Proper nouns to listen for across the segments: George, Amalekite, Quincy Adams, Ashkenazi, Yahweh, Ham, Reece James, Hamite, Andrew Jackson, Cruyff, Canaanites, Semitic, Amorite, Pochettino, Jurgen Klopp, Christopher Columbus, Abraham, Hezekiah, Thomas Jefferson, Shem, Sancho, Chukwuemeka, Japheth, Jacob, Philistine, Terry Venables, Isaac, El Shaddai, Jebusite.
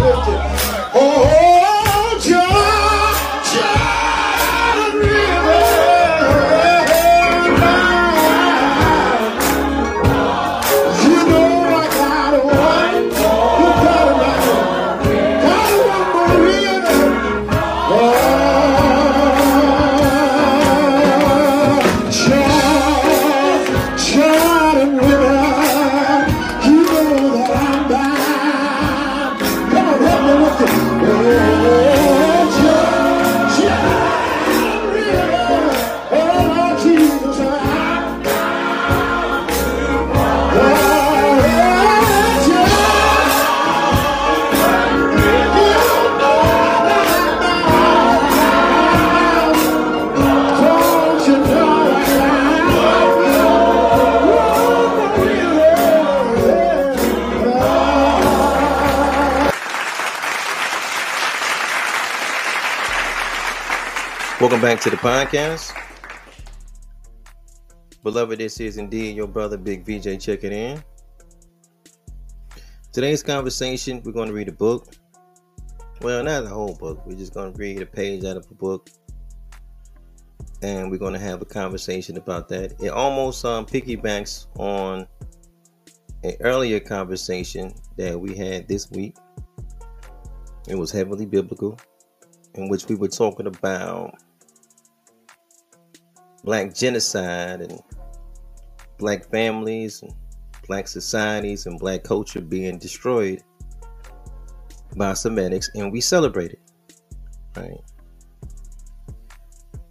lifted. Oh, Jordan River. You know I got one. You got one river. Oh, Jordan River. Welcome back to the podcast. Beloved, this is indeed your brother, Big VJ, checking in. Today's conversation, we're going to read a book. Well, not the whole book. We're just going to read a page out of a book. And we're going to have a conversation about that. It almost piggybacks on an earlier conversation that we had this week. It was heavily biblical, in which we were talking about Black genocide and Black families and Black societies and Black culture being destroyed by Semitics, and we celebrate it, right?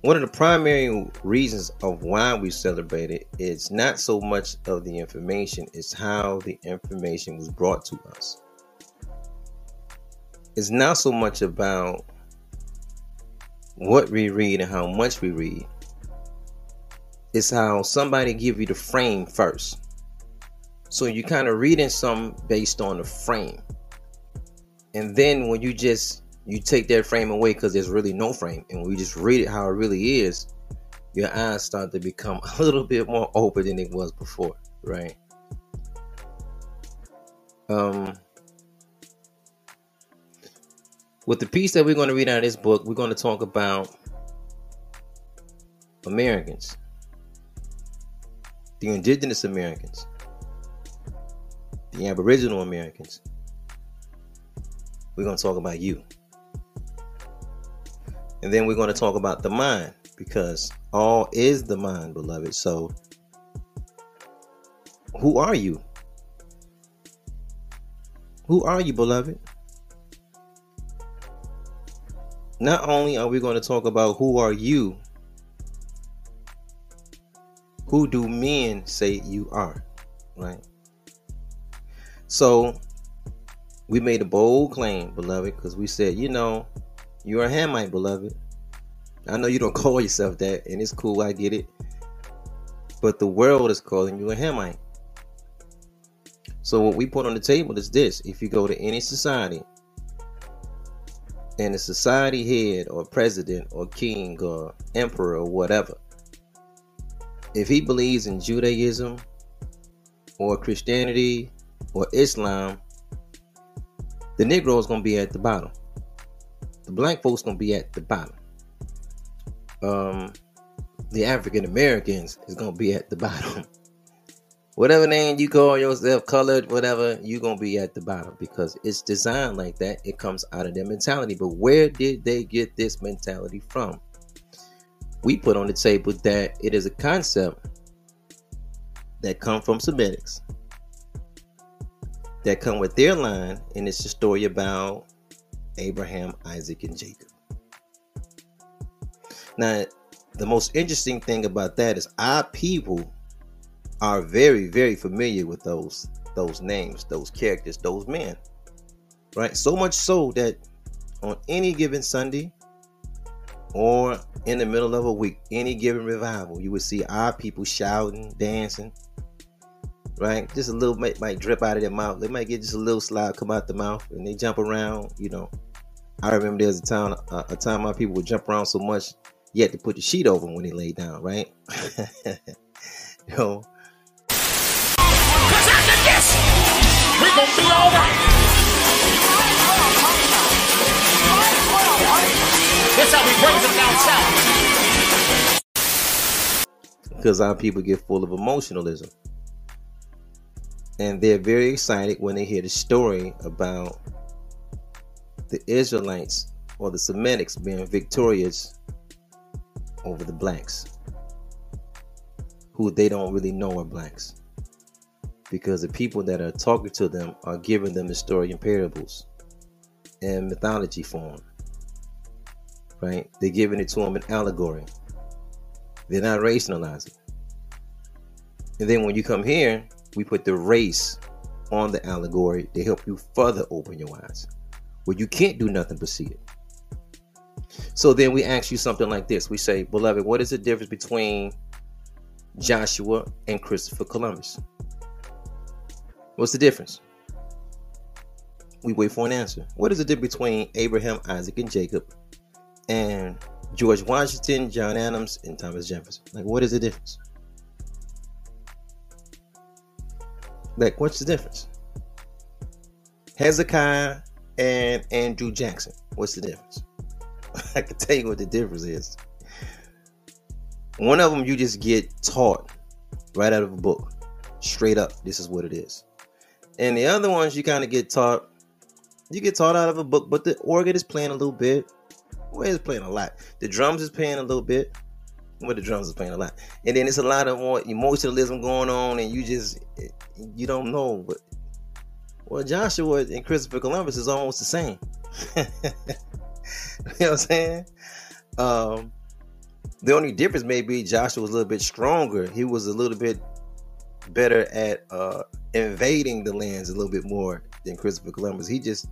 One of the primary reasons of why we celebrate it is not so much of the information, it's how the information was brought to us. It's not so much about what we read and how much we read. It's how somebody give you the frame first. So you're kind of reading something based on the frame. And then when you take that frame away because there's really no frame, and we just read it how it really is, your eyes start to become a little bit more open than it was before, right? With the piece that we're going to read out of this book, we're going to talk about Americans. The indigenous Americans, the Aboriginal Americans. We're going to talk about you. And then we're going to talk about the mind, because all is the mind, beloved. So who are you? Who are you, beloved? Not only are we going to talk about who are you, who do men say you are, right? So we made a bold claim, beloved, because we said, you know, you're a Hamite, beloved. I know you don't call yourself that, and it's cool, I get it. But the world is calling you a Hamite. So what we put on the table is this. If you go to any society, and a society head or president or king or emperor or whatever, if he believes in Judaism or Christianity or Islam, the Negro is going to be at the bottom. The Black folks going to be at the bottom. The African Americans is going to be at the bottom. Whatever name you call yourself, colored, whatever, you're going to be at the bottom, because it's designed like that. It comes out of their mentality. But where did they get this mentality from? We put on the table that it is a concept that come from Semitics, that come with their line, and it's a story about Abraham, Isaac, and Jacob. Now, the most interesting thing about that is our people are very, very familiar with those names, those characters, those men, right? So much so that on any given Sunday, or in the middle of a week, any given revival, you would see our people shouting, dancing, right? Just a little might drip out of their mouth. They might get just a little slide come out the mouth, and they jump around. You know, I remember there's a time our people would jump around so much, you had to put the sheet over them when they lay down, right? You know, 'cause after this, we're gonna be all right. brings them down south. Because our people get full of emotionalism. And they're very excited when they hear the story about the Israelites or the Semitics being victorious over the blacks, who they don't really know are blacks, because the people that are talking to them are giving them historian parables and mythology form, right? They're giving it to them in allegory. They're not rationalizing. And then when you come here, we put the race on the allegory to help you further open your eyes, where you can't do nothing but see it. So then we ask you something like this. We say, beloved, what is the difference between Joshua and Christopher Columbus? What's the difference? We wait for an answer. What is the difference between Abraham, Isaac, and Jacob, and George Washington, John Adams, and Thomas Jefferson? Like, what is the difference? Like, what's the difference? Hezekiah and Andrew Jackson. What's the difference? I can tell you what the difference is. One of them you just get taught right out of a book, straight up. This is what it is. And the other ones you kind of get taught. You get taught out of a book, but the organ is playing a little bit. Well, it's playing a lot. The drums is playing a little bit. Well, the drums is playing a lot. And then it's a lot of more emotionalism going on, and you don't know. But well, Joshua and Christopher Columbus is almost the same. You know what I'm saying? The only difference may be Joshua was a little bit stronger. He was a little bit better at invading the lands a little bit more than Christopher Columbus. He just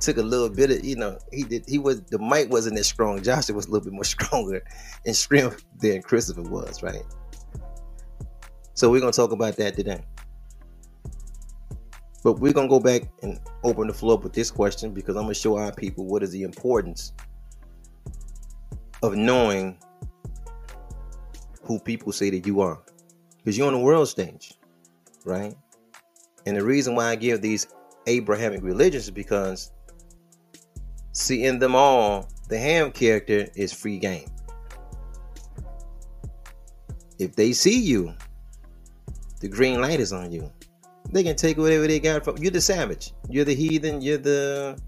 took a little bit of, the might wasn't as strong. Joshua was a little bit more stronger in strength than Christopher was, right? So we're going to talk about that today. But we're going to go back and open the floor up with this question, because I'm going to show our people what is the importance of knowing who people say that you are, because you're on the world stage, right? And the reason why I give these Abrahamic religions is because, see, in them all, the Ham character is free game. If they see you, the green light is on you. They can take whatever they got from you're the savage, you're the heathen, you're the,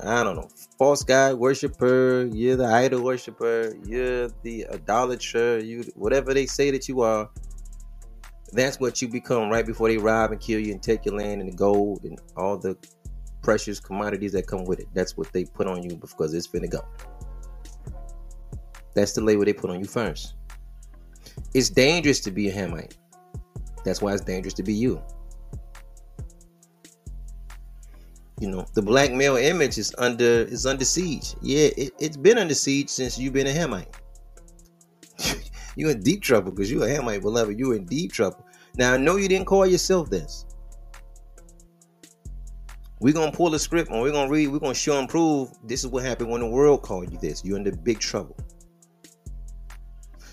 I don't know, false god worshiper, you're the idol worshiper, you're the idolater, you, whatever they say that you are, that's what you become right before they rob and kill you and take your land and the gold and all the precious commodities that come with it. That's what they put on you, because it's finna go. That's the label they put on you first. It's dangerous to be a Hamite. That's why it's dangerous to be you. You know, the black male image is under siege. Yeah, it's been under siege since you've been a Hamite. You're in deep trouble, because you're a Hamite, beloved. You're in deep trouble. Now, I know you didn't call yourself this. We're going to pull a script and we're going to read. We're going to show and prove this is what happened when the world called you this. You're in the big trouble.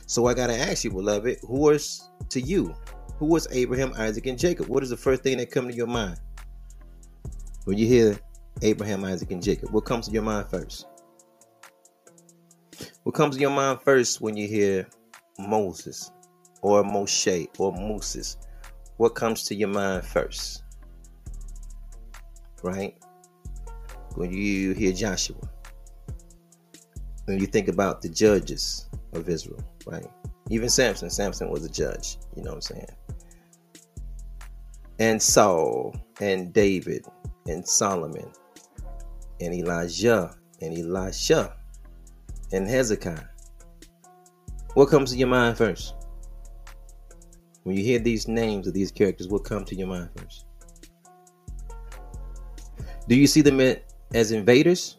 So I got to ask you, beloved, who was Abraham, Isaac, and Jacob? What is the first thing that comes to your mind? When you hear Abraham, Isaac, and Jacob, what comes to your mind first? What comes to your mind first when you hear Moses or Moshe or Moses? What comes to your mind first? Right? When you hear Joshua, when you think about the judges of Israel, right? Even Samson was a judge, you know what I'm saying? And Saul and David and Solomon and Elijah and Elisha and Hezekiah. What comes to your mind first? When you hear these names of these characters, what comes to your mind first? Do you see them as invaders?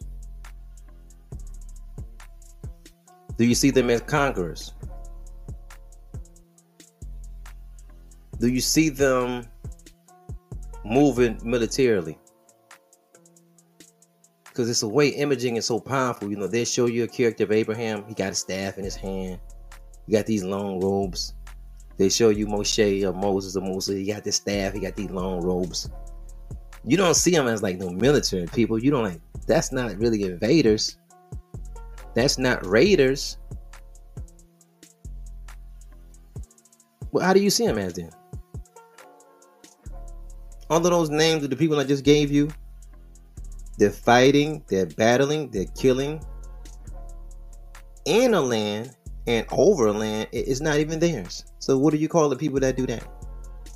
Do you see them as conquerors? Do you see them moving militarily? Because it's the way imaging is so powerful. You know, they show you a character of Abraham. He got a staff in his hand. He got these long robes. They show you Moshe or Moses or Musa. He got this staff. He got these long robes. You don't see them as like no military people. You don't like, that's not really invaders. That's not raiders. Well, how do you see them as then? All of those names of the people I just gave you, they're fighting, they're battling, they're killing in a land and over land. It's not even theirs. So what do you call the people that do that?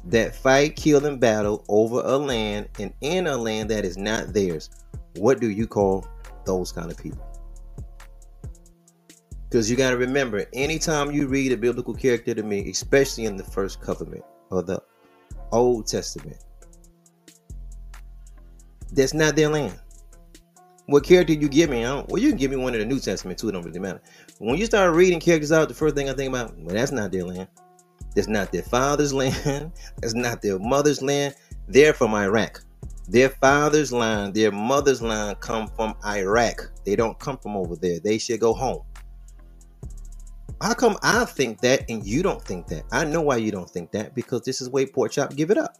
That fight, kill, and battle over a land and in a land that is not theirs. What do you call those kind of people? Because you got to remember, anytime you read a biblical character to me, especially in the first covenant or the Old Testament, that's not their land. What character you give me? Well, you can give me one in the New Testament too. It don't really matter. When you start reading characters out, the first thing I think about, well, that's not their land. That's not their father's land. That's not their mother's land. They're from Iraq. Their father's line, their mother's line come from Iraq. They don't come from over there. They should go home. How come I think that and you don't think that? I know why you don't think that, because this is way Pork Chop give it up.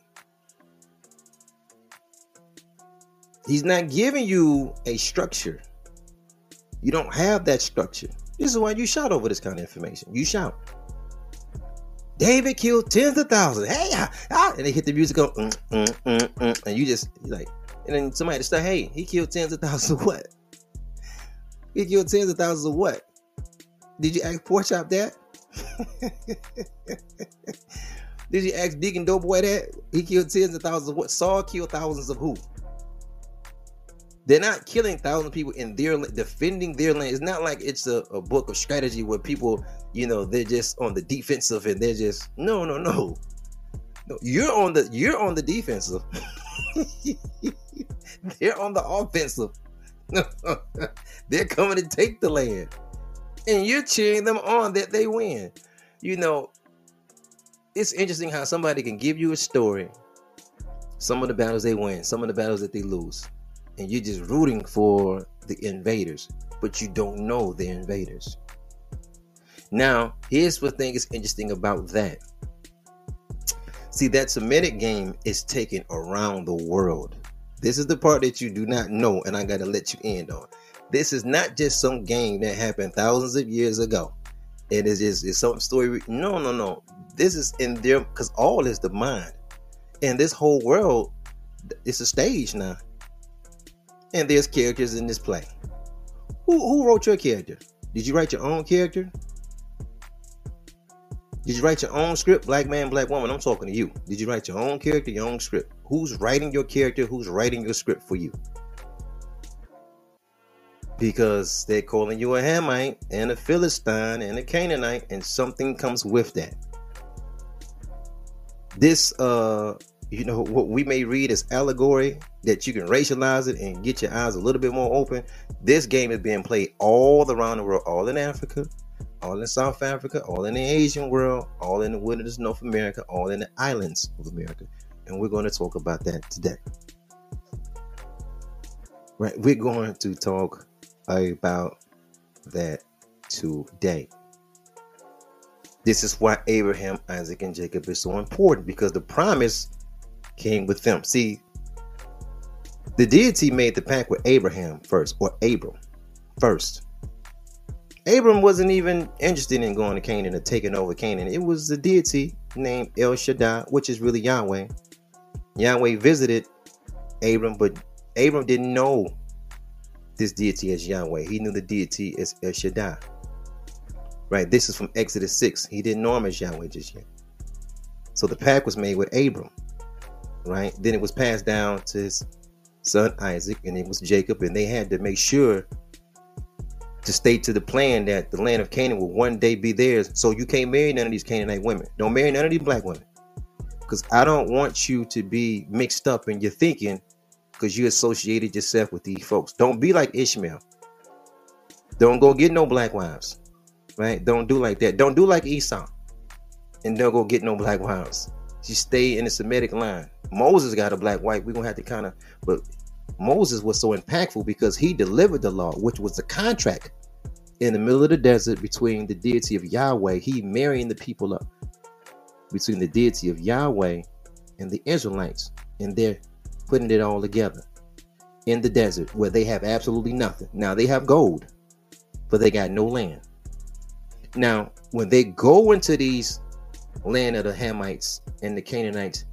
He's not giving you a structure. You don't have that structure. This is why you shout over this kind of information. You shout, David killed tens of thousands. Hey, and they hit the music on, and you just like, and then somebody just say, hey, he killed tens of thousands of what? He killed tens of thousands of what? Did you ask Pork Chop that? Did you ask Deacon Doughboy that? He killed tens of thousands of what? Saul killed thousands of who? They're not killing thousands of people in their land, defending their land. It's not like it's a book of strategy where people, you know, they're just on the defensive and they're just no. You're on the defensive. They're on the offensive. They're coming to take the land, and you're cheering them on that they win. You know, it's interesting how somebody can give you a story, some of the battles they win, some of the battles that they lose, and you're just rooting for the invaders, but you don't know they're invaders. Now, here's what I think is interesting about that. See, that Semitic game is taken around the world. This is the part that you do not know, and I got to let you in on. This is not just some game that happened thousands of years ago. It is just some story. No. This is in there, because all is the mind. And this whole world, it's a stage now. And there's characters in this play. Who wrote your character? Did you write your own character? Did you write your own script? Black man, black woman, I'm talking to you. Did you write your own character, your own script? Who's writing your character? Who's writing your script for you? Because they're calling you a Hamite and a Philistine and a Canaanite, and something comes with that. This, you know, what we may read as allegory, that you can racialize it and get your eyes a little bit more open. This game is being played all around the world, all in Africa, all in South Africa, all in the Asian world, all in the wilderness, North America, all in the islands of America. And we're going to talk about that today. Right, we're going to talk about that today. This is why Abraham, Isaac, and Jacob is so important, because the promise came with them. See, the deity made the pact with Abraham first, or Abram first. Abram wasn't even interested in going to Canaan or taking over Canaan. It was the deity named El Shaddai, which is really Yahweh. Yahweh visited Abram, but Abram didn't know this deity as Yahweh. He knew the deity as El Shaddai. Right? This is from Exodus 6. He didn't know him as Yahweh just yet. So the pact was made with Abram. Right? Then it was passed down to his son Isaac, and it was Jacob, and they had to make sure to stay to the plan that the land of Canaan will one day be theirs. So you can't marry none of these Canaanite women. Don't marry none of these black women. Because I don't want you to be mixed up in your thinking, because you associated yourself with these folks. Don't be like Ishmael. Don't go get no black wives. Right? Don't do like that. Don't do like Esau. And don't go get no black wives. You stay in the Semitic line. Moses got a black wife. We're going to have to kind of... But Moses was so impactful because he delivered the law, which was the contract in the middle of the desert between the deity of Yahweh. He marrying the people up between the deity of Yahweh and the Israelites. And they're putting it all together in the desert where they have absolutely nothing. Now they have gold. but they got no land. Now, when they go into these land of the Hamites and the Canaanites,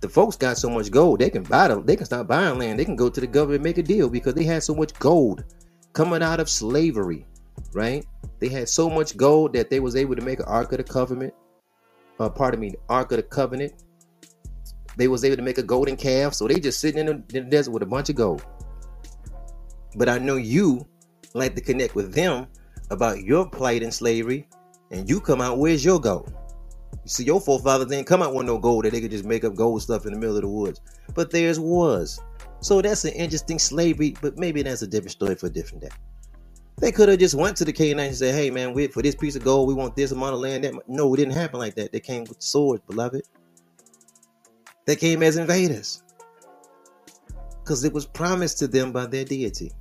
the folks got so much gold, they can buy them. They can stop buying land. They can go to the government and make a deal because they had so much gold coming out of slavery, right? They had so much gold that they was able to make an Ark of the Covenant. Ark of the Covenant. They was able to make a golden calf. So they just sitting in the desert with a bunch of gold. But I know you like to connect with them about your plight in slavery, and you come out, where's your gold? You see, your forefathers didn't come out with no gold that they could just make up gold stuff in the middle of the woods, but theirs was. So that's an interesting slavery, but maybe that's a different story for a different day. They could have just went to the Canaanites and said, hey man, for this piece of gold, we want this amount of land. No, it didn't happen like that. They came with swords, beloved. They came as invaders because it was promised to them by their deity.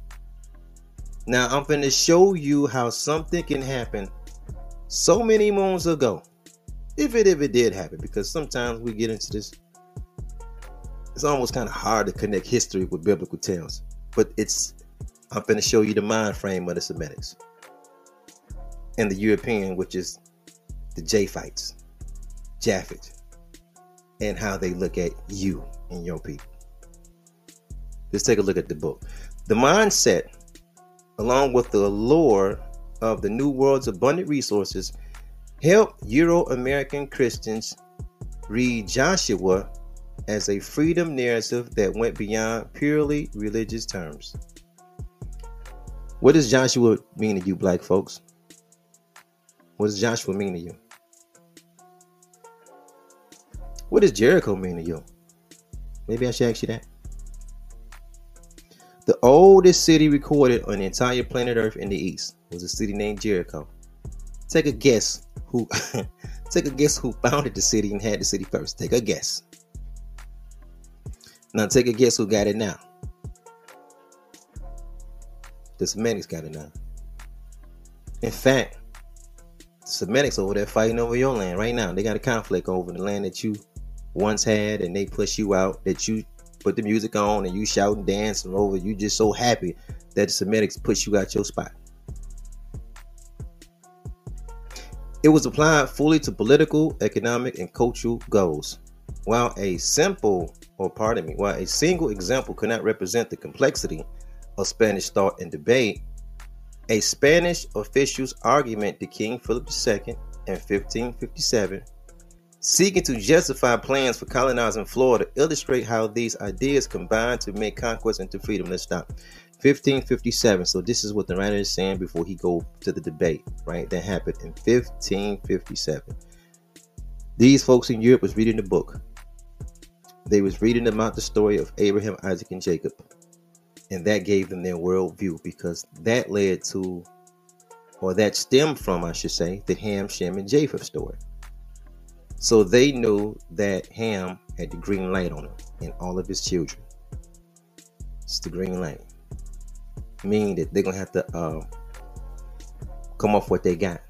Now, I'm going to show you how something can happen so many moons ago, if it ever did happen, because sometimes we get into this. It's almost kind of hard to connect history with biblical tales, but I'm going to show you the mind frame of the Semitics and the European, which is the Japhites, Japheth, and how they look at you and your people. Let's take a look at the book. The mindset, along with the allure of the New World's abundant resources, helped Euro-American Christians read Joshua as a freedom narrative that went beyond purely religious terms. What does Joshua mean to you, black folks? What does Joshua mean to you? What does Jericho mean to you? Maybe I should ask you that. The oldest city recorded on the entire planet Earth in the East was a city named Jericho. Take a guess who founded the city and had the city first. Take a guess. Now take a guess who got it now. The Semitics got it now. In fact, the Semitics over there fighting over your land right now. They got a conflict over the land that you once had, and they push you out, that you put the music on and you shout and dance and over. You just so happy that the Semitics push you out your spot. It was applied fully to political, economic, and cultural goals. While a single example could not represent the complexity of Spanish thought and debate, a Spanish official's argument to King Philip II in 1557, seeking to justify plans for colonizing Florida, illustrate how these ideas combine to make conquest into freedom. Let's stop. 1557. So this is what the writer is saying before he go to the debate, right? That happened in 1557. These folks in Europe was reading the book. They was reading about the story of Abraham, Isaac, and Jacob. And that gave them their worldview, because that led to, or that stemmed from, I should say, the Ham, Shem, and Japheth story. So they knew that Ham had the green light on him and all of his children. It's the green light. Meaning that they're going to have to come off what they got.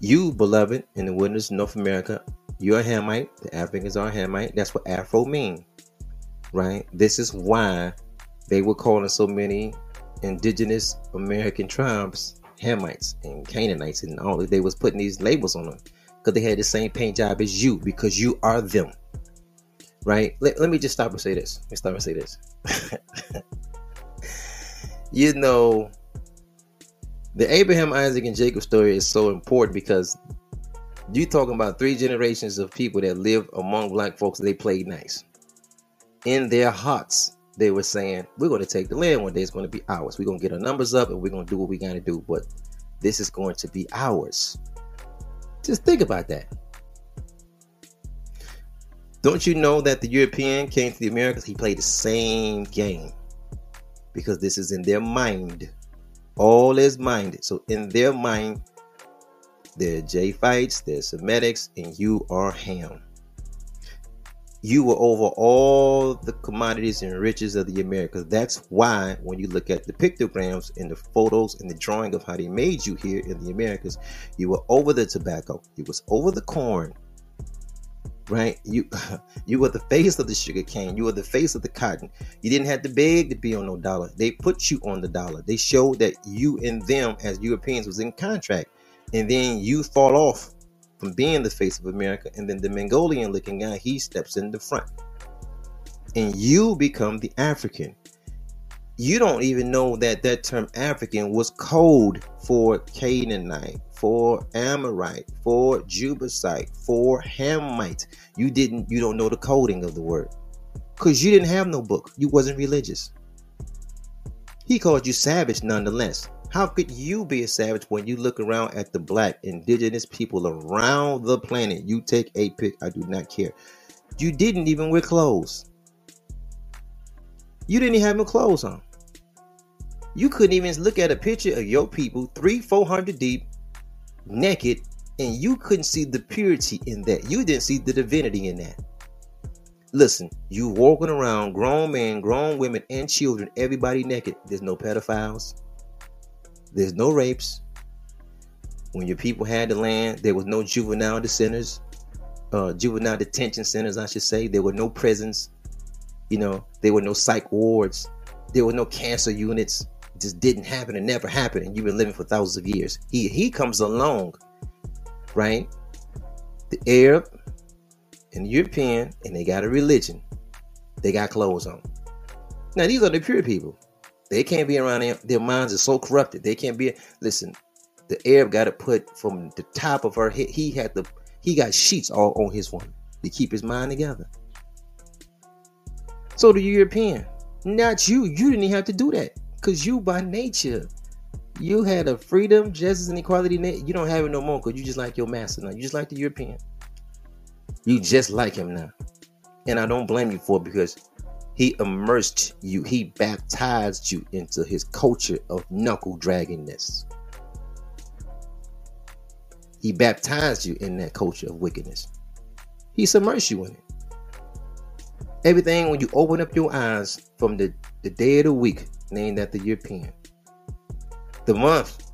You, beloved, in the wilderness of North America, you're a Hamite. The Africans are Hamite. That's what Afro means, right? This is why they were calling so many indigenous American tribes Hamites and Canaanites and all. They was putting these labels on them, because they had the same paint job as you, because you are them, right? Let me just stop and say this. You know, the Abraham, Isaac, and Jacob story is so important, because you're talking about three generations of people that lived among black folks. They played nice. In their hearts, they were saying, we're going to take the land one day. It's going to be ours. We're going to get our numbers up, and we're going to do what we got to do, but this is going to be ours. Just think about that. Don't you know that the European came to the Americas? He played the same game, because this is in their mind. All is minded. So in their mind, they're Japhites, they're Semitics, and you are Ham. You were over all the commodities and riches of the Americas. That's why when you look at the pictograms and the photos and the drawing of how they made you here in the Americas, you were over the tobacco, you was over the corn, right? You were the face of the sugar cane. You were the face of the cotton. You didn't have to beg to be on no dollar. They put you on the dollar. They showed that you and them as Europeans was in contract. And then you fall off from being the face of America. And then the Mongolian looking guy, he steps in the front. And you become the African. You don't even know that that term African was code for Canaanite, for Amorite, for Jebusite, for Hamite. You don't know the coding of the word because you didn't have no book. You wasn't religious. He called you savage nonetheless. How could you be a savage when you look around at the black indigenous people around the planet? You take a pic. I do not care. You didn't even wear clothes. You didn't even have no clothes on. You couldn't even look at a picture of your people 300-400 deep naked, and you couldn't see the purity in that. You didn't see the divinity in that. Listen, you walking around, grown men, grown women, and children, everybody naked. There's no pedophiles. There's no rapes. When your people had the land, there was no juvenile detention centers, I should say. There were no prisons. You know, there were no psych wards. There were no cancer units. It just didn't happen and never happened. And you've been living for thousands of years. He comes along, right? The Arab and the European, and they got a religion. They got clothes on. Now, these are the pure people. They can't be around. Their minds are so corrupted. They can't be. Listen, the Arab got to put from the top of her head. He got sheets all on his one to keep his mind together. So the European, not you. You didn't even have to do that because you by nature, you had a freedom, justice, and equality. You don't have it no more because you just like your master now. You just like the European. You just like him now. And I don't blame you for it because he immersed you. He baptized you into his culture of knuckle dragging-ness. He baptized you in that culture of wickedness. He submersed you in it. Everything, when you open up your eyes from the day of the week, named after European. The month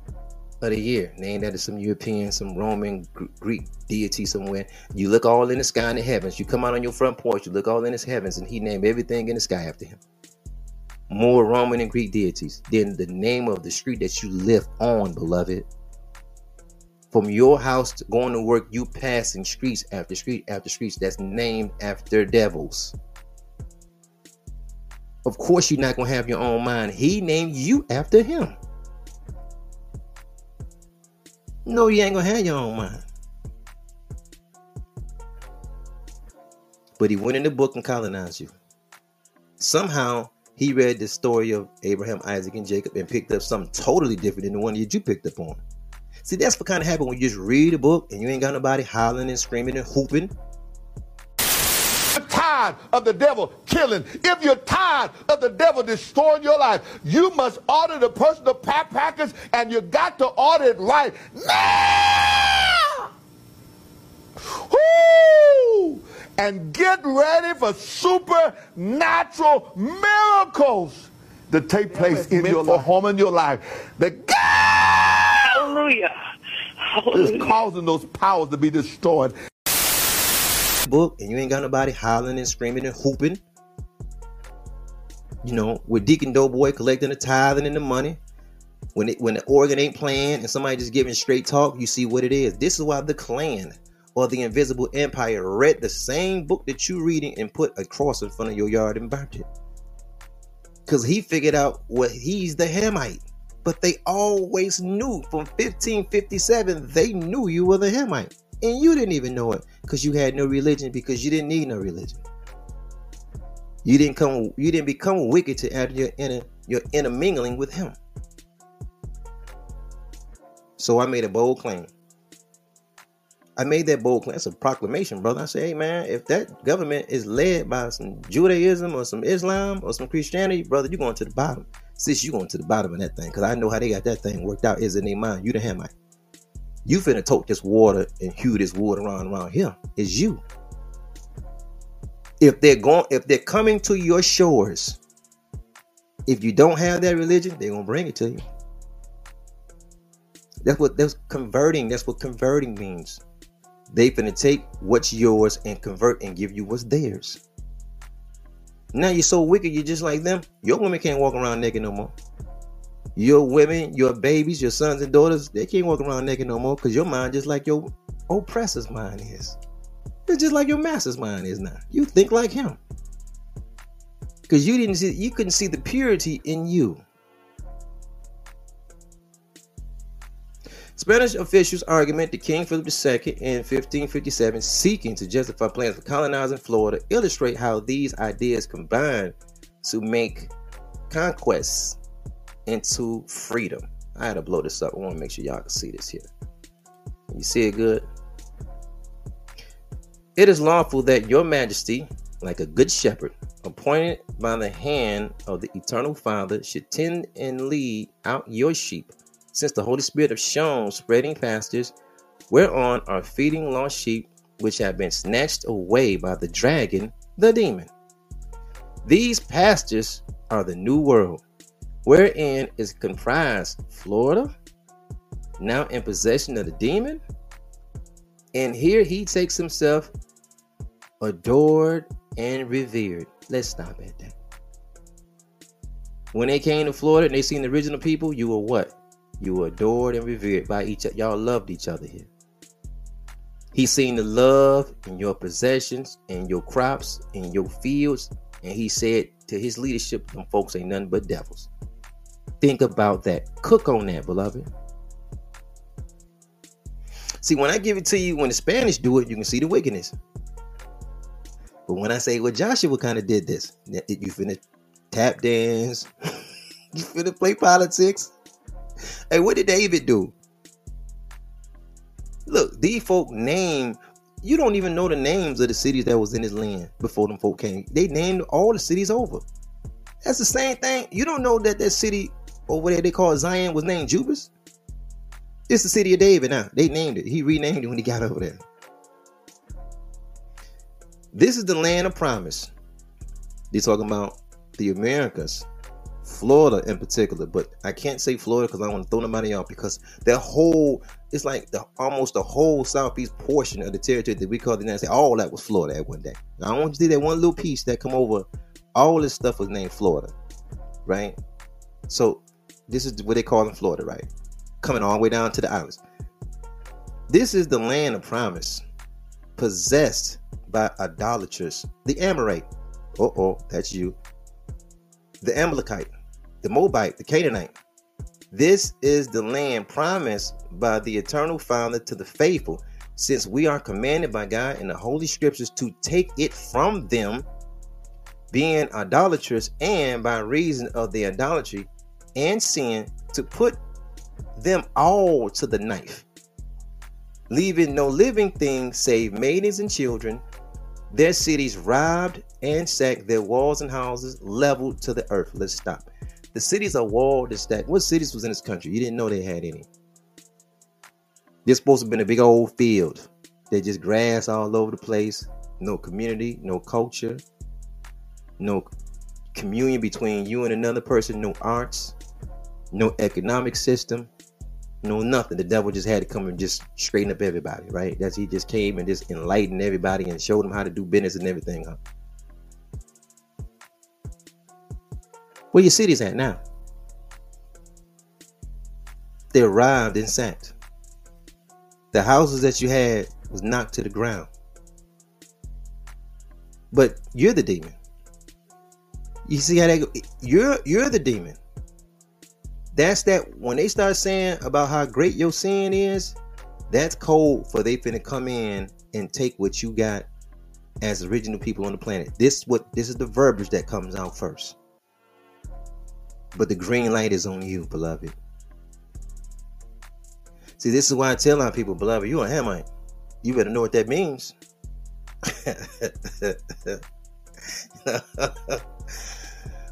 of the year, named after some European, some Roman, Greek deity somewhere. You look all in the sky and the heavens. You come out on your front porch, you look all in his heavens, and he named everything in the sky after him. More Roman and Greek deities than the name of the street that you live on, beloved. From your house to going to work, you passing streets after street after streets that's named after devils. Of course, you're not going to have your own mind. He named you after him. No, you ain't going to have your own mind. But he went in the book and colonized you. Somehow, he read the story of Abraham, Isaac, and Jacob and picked up something totally different than the one that you picked up on. See, that's what kind of happens when you just read a book and you ain't got nobody hollering and screaming and hooping. Of the devil killing. If you're tired of the devil destroying your life, you must order the personal package, and you got to order it right now. Woo! And get ready for supernatural miracles to take place in your life, home in your life. The God Hallelujah. Hallelujah. Is causing those powers to be destroyed. Book and you ain't got nobody hollering and screaming and hooping, you know, with Deacon Doughboy collecting the tithing and the money when the organ ain't playing and somebody just giving straight talk. You see what it is. This is why the Klan or the Invisible Empire read the same book that you reading and put a cross in front of your yard and burnt it, because he figured out what he's the Hamite. But they always knew from 1557 they knew you were the Hamite. And you didn't even know it because you had no religion, because you didn't need no religion. You didn't become wicked to add your inner mingling with him. So I made a bold claim. I made that bold claim. That's a proclamation, brother. I say, hey man, if that government is led by some Judaism or some Islam or some Christianity, brother, you're going to the bottom. Sis, you're going to the bottom of that thing, because I know how they got that thing worked out is in their mind. You the Hamite. You finna tote this water and hew this wood around here. It's you. If they're coming to your shores, if you don't have that religion, they're gonna bring it to you. That's what converting means. They finna take what's yours and convert and give you what's theirs. Now you're so wicked, you're just like them. Your women can't walk around naked no more. Your women, your babies, your sons and daughters, they can't walk around naked no more because your mind just like your oppressor's mind is. It's just like your master's mind is now. You think like him. Because you couldn't see the purity in you. Spanish officials argument the King Philip II in 1557 seeking to justify plans for colonizing Florida illustrate how these ideas combine to make conquests into freedom. I had to blow this up. I want to make sure y'all can see this here. You see it good? It is lawful that your majesty, like a good shepherd, appointed by the hand of the eternal Father, should tend and lead out your sheep, since the Holy Spirit hath shown spreading pastures, whereon are feeding lost sheep, which have been snatched away by the dragon, the demon. These pastures are the new world, wherein is comprised Florida, now in possession of the demon. And here he takes himself adored and revered. Let's stop at that. When they came to Florida and they seen the original people, you were what? You were adored and revered by each other. Y'all loved each other here. He seen the love in your possessions, in your crops, in your fields. And he said to his leadership, them folks ain't nothing but devils. Think about that. Cook on that, beloved. See, when I give it to you, when the Spanish do it, you can see the wickedness. But when I say, well, Joshua kind of did this, you finna tap dance, you finna play politics. Hey, what did David do? Look, these folk name, you don't even know the names of the cities that was in his land before them folk came. They named all the cities over. That's the same thing. You don't know that that city over there they call Zion was named Jubas. It's the city of David now. They named it. He renamed it when he got over there. This is the land of promise. They're talking about the Americas. Florida in particular, but I can't say Florida because I don't want to throw nobody off, because that whole, it's like almost the whole southeast portion of the territory that we call the United States, all that was Florida at one day. Now I want you to see that one little piece that come over, all this stuff was named Florida, right? So this is what they call in Florida, right? Coming all the way down to the islands. This is the land of promise, possessed by idolaters, the Amorite. That's you. The Amalekite, the Moabite, the Canaanite. This is the land promised by the eternal Father to the faithful, since we are commanded by God in the Holy Scriptures to take it from them, being idolatrous, and by reason of the idolatry and sin, to put them all to the knife, leaving no living thing save maidens and children, their cities robbed and sacked, their walls and houses leveled to the earth. Let's stop. The cities are walled and stacked. What cities was in this country? You didn't know they had any. This supposed to have been a big old field. They just grass all over the place. No community, no culture, no communion between you and another person, no arts, no economic system, no nothing. The devil just had to come and just straighten up everybody, right? That's he just came and just enlightened everybody and showed them how to do business and everything, huh? Where your cities at now? They arrived and sacked. The houses that you had was knocked to the ground. But you're the demon. You see how that go? You're the demon. That's that when they start saying about how great your sin is, that's code for they finna come in and take what you got as original people on the planet. This is the verbiage that comes out first. But the green light is on you, beloved. See, this is why I tell our people, beloved, you a Hamite. You better know what that means.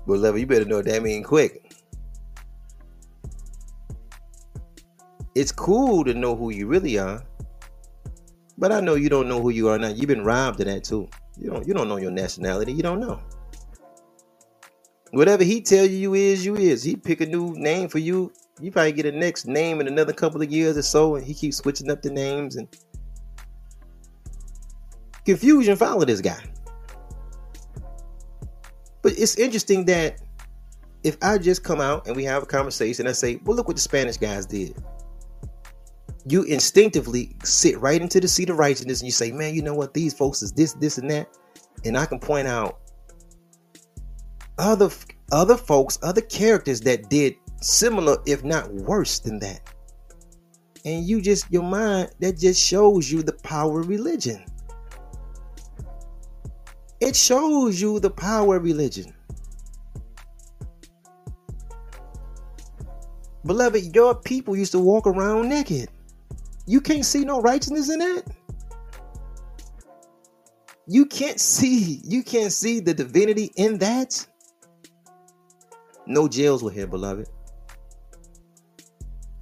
Beloved, you better know what that means quick. It's cool to know who you really are, but I know you don't know who you are now. You've been robbed of that too. You don't know your nationality. You don't know. Whatever he tell you, you is. He pick a new name for you. You probably get a next name in another couple of years or so, and he keeps switching up the names. And confusion followed this guy. But it's interesting that if I just come out and we have a conversation, I say, well, look what the Spanish guys did. You instinctively sit right into the seat of righteousness and you say, man, you know what? These folks is this, this, and that. And I can point out other folks, other characters that did similar, if not worse than that. And you just, your mind, that just shows you the power of religion. It shows you the power of religion. Beloved, your people used to walk around naked. You can't see no righteousness in that. You can't see the divinity in that. No jails were here, beloved.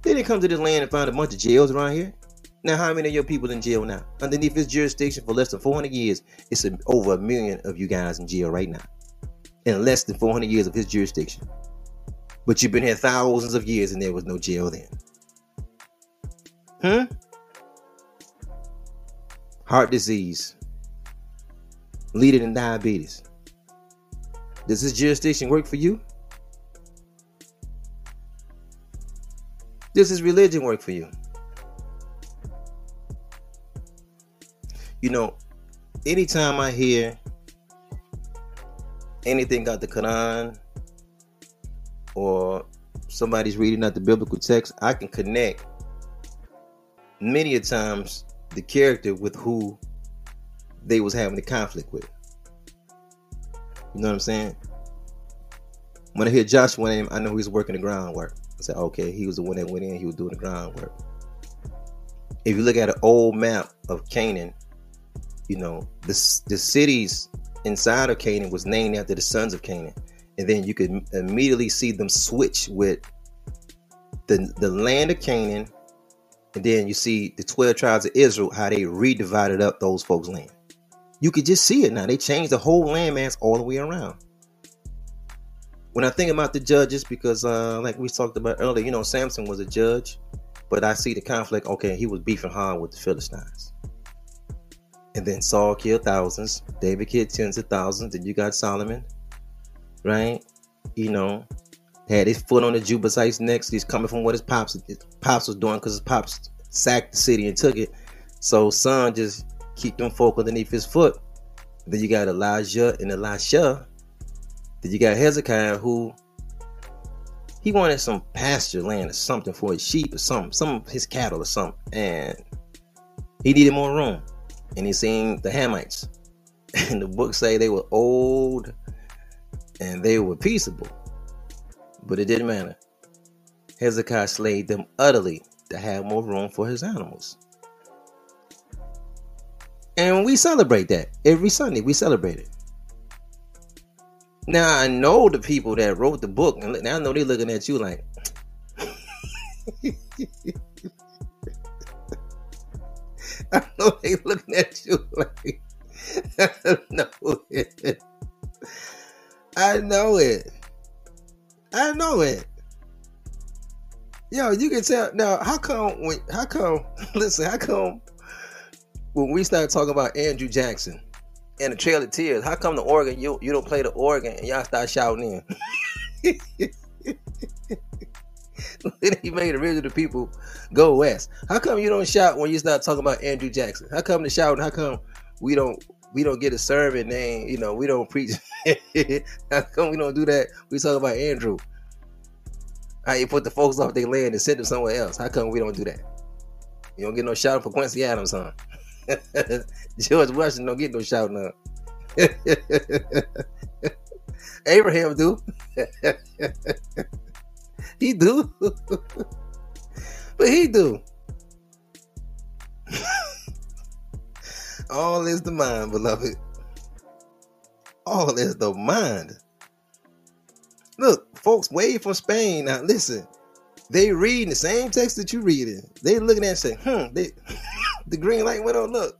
They didn't come to this land and find a bunch of jails around here. Now, how many of your people in jail now? Underneath this jurisdiction for less than 400 years, it's over 1 million of you guys in jail right now. In less than 400 years of his jurisdiction. But you've been here thousands of years and there was no jail then. Heart disease. Leading in diabetes. Does this jurisdiction work for you? Does this religion work for you? You know, anytime I hear anything out the Quran or somebody's reading out the biblical text, I can connect many a times the character with who they was having the conflict with. You know what I'm saying? When I hear Joshua name, I know he was working the groundwork. I said, okay, he was the one that went in, he was doing the groundwork. If you look at an old map of Canaan, you know, the cities inside of Canaan was named after the sons of Canaan. And then you could immediately see them switch with the land of Canaan. And then you see the 12 tribes of Israel, how they redivided up those folks' land. You could just see it now. They changed the whole landmass all the way around. When I think about the judges, because like we talked about earlier, you know, Samson was a judge. But I see the conflict. Okay, he was beefing hard with the Philistines. And then Saul killed thousands. David killed tens of thousands. Then you got Solomon, right? You know, had his foot on the Jebusites' necks. He's coming from what his pops was doing, because his pops sacked the city and took it. So son just keep them folk underneath his foot. Then you got Elijah and Elisha. Then you got Hezekiah, who he wanted some pasture land or something for his sheep or something, some of his cattle or something. And he needed more room. And he seen the Hamites. And the books say they were old and they were peaceable. But it didn't matter. Hezekiah slayed them utterly to have more room for his animals. And we celebrate that. Every Sunday we celebrate it. Now, I know the people that wrote the book, and now I know they're looking at you like, I know they're looking at you like, I know it. Yo, you can tell. Now, how come when we start talking about Andrew Jackson and the Trail of Tears, how come the organ, you don't play the organ and y'all start shouting in? He made the original people go west. How come you don't shout when you start talking about Andrew Jackson? How come the shouting? How come we don't get a sermon name? You know, we don't preach. How come we don't do that? We talk about Andrew. How you put the folks off their land and send them somewhere else? How come we don't do that? You don't get no shout for Quincy Adams, huh? George Washington don't get no shout now. Abraham do. He do. But he do. All is the mind, beloved. All is the mind. Look, folks way from Spain, now listen. They reading the same text that you reading. They looking at it and say, the green light went on, look.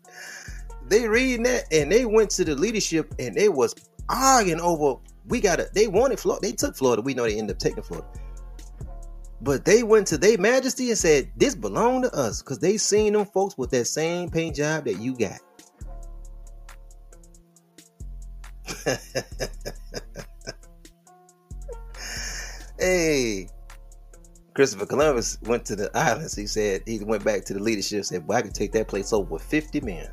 They reading that and they went to the leadership and they was arguing over, they wanted Florida. They took Florida. We know they ended up taking Florida. But they went to their majesty and said, this belonged to us, because they seen them folks with that same paint job that you got. Hey, Christopher Columbus went to the islands. He said he went back to the leadership and said, well, I could take that place over with 50 men.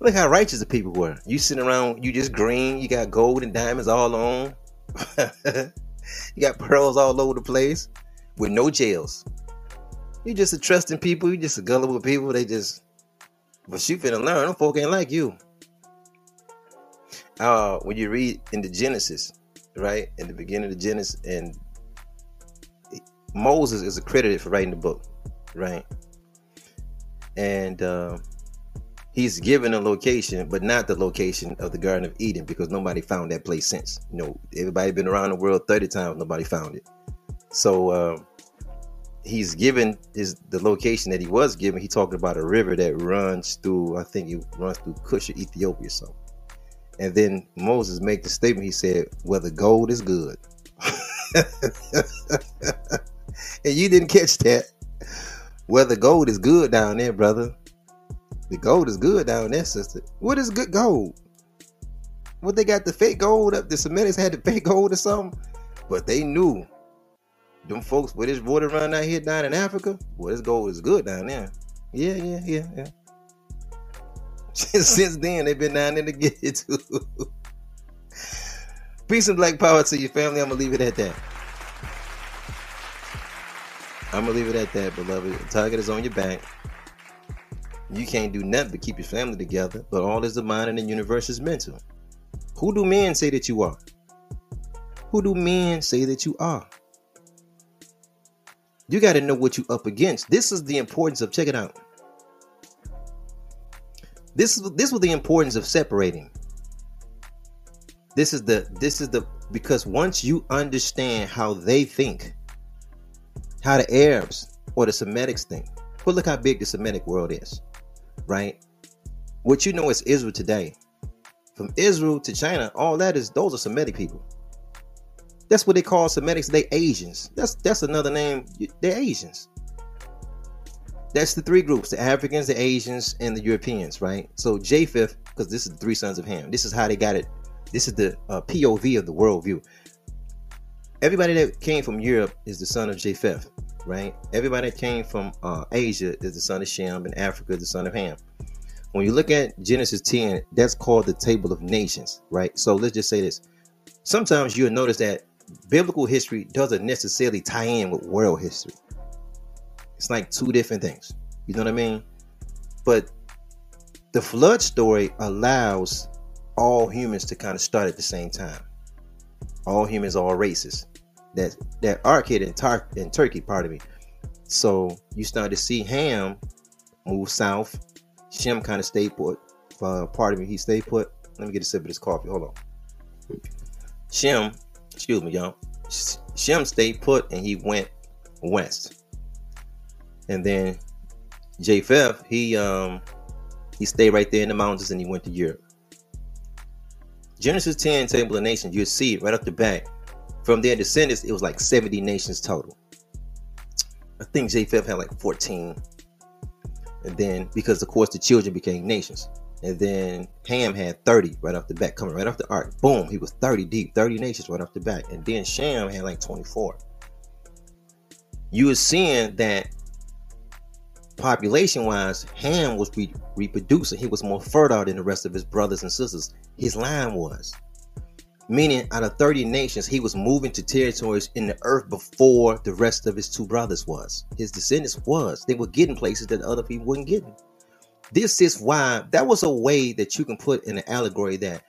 Look how righteous the people were. You sitting around, you just green, you got gold and diamonds all on. You got pearls all over the place with no jails. You just a trusting people, you just a gullible people. They just, but you finna learn, them folk ain't like you. When you read in the Genesis, right? In the beginning of the Genesis, and Moses is accredited for writing the book, right? And he's given a location, but not the location of the Garden of Eden, because nobody found that place since. You know, everybody been around the world 30 times, nobody found it. So he's given the location that he was given. He talked about a river that runs through, I think it runs through Cush or Ethiopia or something. And then Moses made the statement. He said, well, the gold is good. And you didn't catch that. Well, the gold is good down there, brother. The gold is good down there, sister. What is good gold? What, they got the fake gold up? The Semites had the fake gold or something? But they knew. Them folks, where this water run out here down in Africa, boy, this gold is good down there. Yeah. Since then, they've been down there to get it too. Peace and black power to your family. I'm going to leave it at that. I'm going to leave it at that, beloved. The target is on your back. You can't do nothing but keep your family together. But all is the mind and the universe is mental. Who do men say that you are? Who do men say that you are? You got to know what you're up against. This is the importance of, check it out. This was the importance of separating. This is the because once you understand how they think, how the Arabs or the Semitics think. Well, look how big the Semitic world is, right? What you know is Israel today. From Israel to China, all that is, those are Semitic people. That's what they call Semitics. They Asians. That's another name. They're Asians. That's the three groups, the Africans, the Asians, and the Europeans, right? So Japheth, because this is the three sons of Ham. This is how they got it. This is the POV of the worldview. Everybody that came from Europe is the son of Japheth, right? Everybody that came from Asia is the son of Shem, and Africa is the son of Ham. When you look at Genesis 10, that's called the Table of Nations, right? So let's just say this. Sometimes you'll notice that biblical history doesn't necessarily tie in with world history. It's like two different things. You know what I mean? But the flood story allows all humans to kind of start at the same time. All humans, all races. That arcade in Turkey, pardon me. So you start to see Ham move south. Shem kind of stayed put. Pardon me, he stayed put. Let me get a sip of this coffee. Hold on. Shem, excuse me, y'all. Shem stayed put and he went west. And then Japheth, he stayed right there in the mountains and he went to Europe. Genesis 10, Table of Nations, you'll see it right off the bat. From their descendants, it was like 70 nations total. I think Japheth had like 14. And then, because of course the children became nations. And then Ham had 30 right off the bat, coming right off the ark. Boom, he was 30 deep, 30 nations right off the bat. And then Shem had like 24. You were seeing that population-wise, Ham was reproducing. He was more fertile than the rest of his brothers and sisters. His line was. Meaning, out of 30 nations, he was moving to territories in the earth before the rest of his two brothers was. His descendants was. They were getting places that other people weren't getting. This is why, that was a way that you can put in an allegory that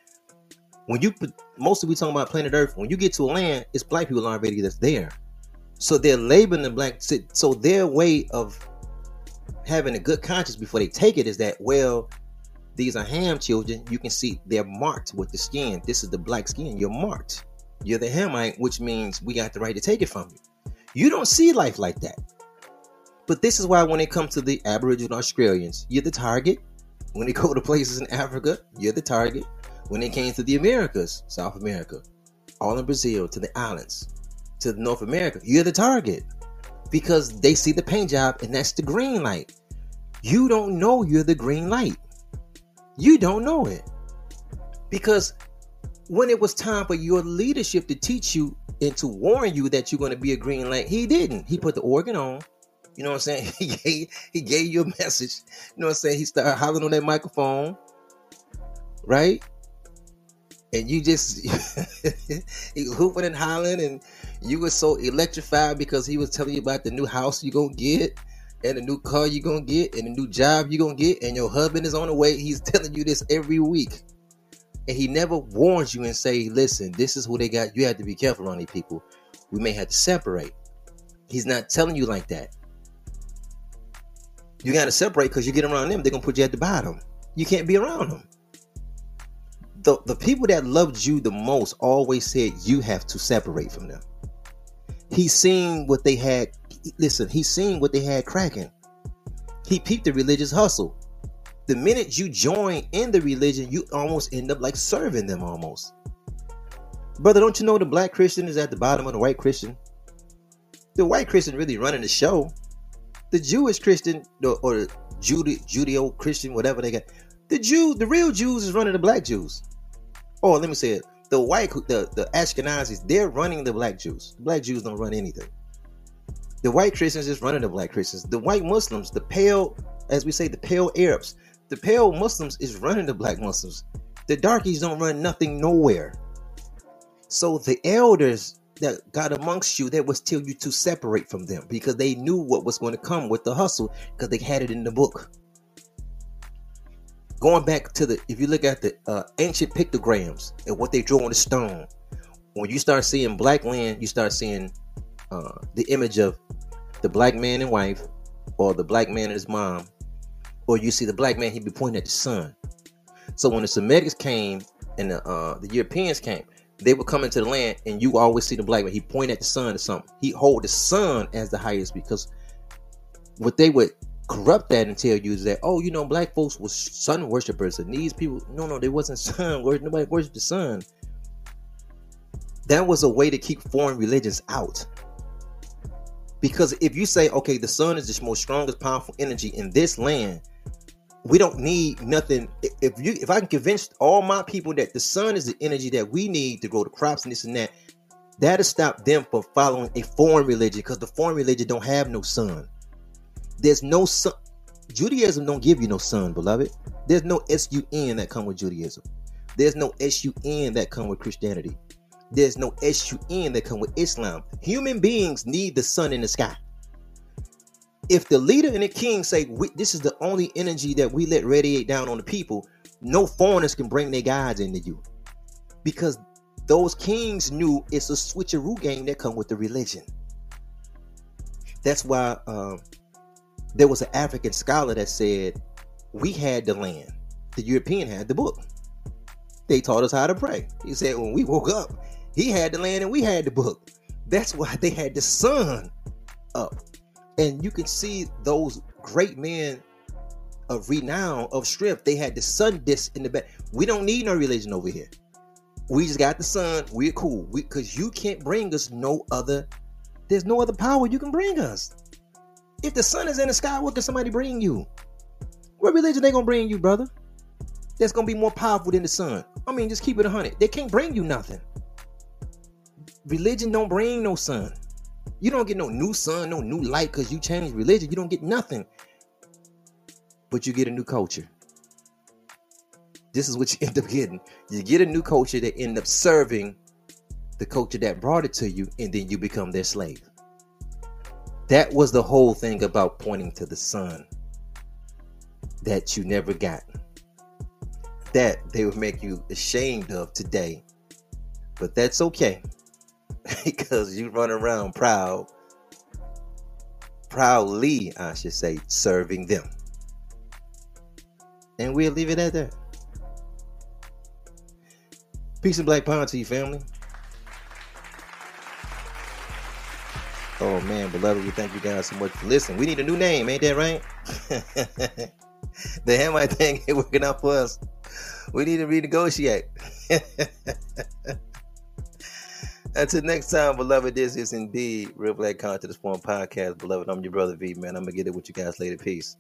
when you put, mostly we talking about planet Earth, when you get to a land, it's black people already that's there. So they're labeling the black, so their way of having a good conscience before they take it is that, well, these are Ham children. You can see they're marked with the skin. This is the black skin. You're marked. You're the Hamite, which means we got the right to take it from you. You don't see life like that. But this is why when it comes to the Aboriginal Australians, you're the target. When they go to places in Africa, you're the target. When they came to the Americas, South America, all in Brazil, to the islands, to North America, you're the target. Because they see the paint job and that's the green light. You don't know you're the green light. You don't know it. Because when it was time for your leadership to teach you and to warn you that you're going to be a green light, he didn't. He put the organ on. You know what I'm saying? He gave you a message. You know what I'm saying? He started hollering on that microphone. Right? And you just he was hooping and hollering, and you were so electrified because he was telling you about the new house you're going to get, and the new car you're going to get, and the new job you're going to get, and your husband is on the way. He's telling you this every week. And he never warns you and say, listen, this is who they got. You have to be careful on these people. We may have to separate. He's not telling you like that. You got to separate, because you get around them, they're going to put you at the bottom. You can't be around them. The people that loved you the most always said you have to separate from them. He's seen what they had. Listen, he's seen what they had cracking. He peeped the religious hustle. The minute you join in the religion, you almost end up like serving them almost. Brother, don't you know the black Christian is at the bottom of the white Christian? The white Christian really running the show. The Jewish Christian, or Judeo-Christian, whatever they got. The real Jews is running the black Jews. Oh, let me say it. The Ashkenazis, they're running the black Jews. The black Jews don't run anything. The white Christians is running the black Christians. The white Muslims, the pale Arabs, the pale Muslims is running the black Muslims. The darkies don't run nothing nowhere. So the elders that got amongst you, that was tell you to separate from them, because they knew what was going to come with the hustle, because they had it in the book. Going back to if you look at the ancient pictograms and what they drew on the stone, when you start seeing black land, you start seeing the image of the black man and wife, or the black man and his mom, or you see the black man, he'd be pointing at the sun. So when the Semitics came and the Europeans came, they would come into the land, and you always see the black man. He pointed at the sun or something. He hold the sun as the highest, because what they would corrupt that and tell you is that, oh, you know, black folks was sun worshipers, and these people, no, they wasn't sun worship. Nobody worshiped the sun. That was a way to keep foreign religions out. Because if you say, okay, the sun is the most strongest, powerful energy in this land, we don't need nothing. If I can convince all my people that the sun is the energy that we need to grow the crops and this and that, that'll stop them from following a foreign religion, because the foreign religion don't have no sun. There's no sun. Judaism don't give you no sun, beloved. There's no S-U-N that come with Judaism. There's no S-U-N that come with Christianity. There's no S-U-N that come with Islam. Human beings need the sun in the sky. If the leader and the king say, this is the only energy that we let radiate down on the people, no foreigners can bring their gods into you. Because those kings knew it's a switcheroo game that come with the religion. That's why there was an African scholar that said, we had the land. The European had the book. They taught us how to pray. He said, when we woke up, he had the land and we had the book. That's why they had the sun up. And you can see those great men of renown, of strength, they had the sun disk in the back. We don't need no religion over here. We just got the sun. We're cool. Because you can't bring us there's no other power you can bring us. If the sun is in the sky, what can somebody bring you? What religion they gonna bring you, brother? That's going to be more powerful than the sun. I mean, just keep it 100. They can't bring you nothing. Religion don't bring no sun. You don't get no new sun, no new light, because you change religion. You don't get nothing. But you get a new culture. This is what you end up getting. You get a new culture that end up serving the culture that brought it to you, and then you become their slave. That was the whole thing about pointing to the sun that you never got. That they would make you ashamed of today, but that's okay, because you run around proudly, I should say, serving them. And we'll leave it at that. Peace and black power to you, family. Oh man, beloved, we thank you guys so much for listening. We need a new name, ain't that right? The Hamite thing ain't working out for us. We need to renegotiate. Until next time, beloved, this is indeed Real Black Content Form Podcast. Beloved, I'm your brother V, man. I'm going to get it with you guys later. Peace.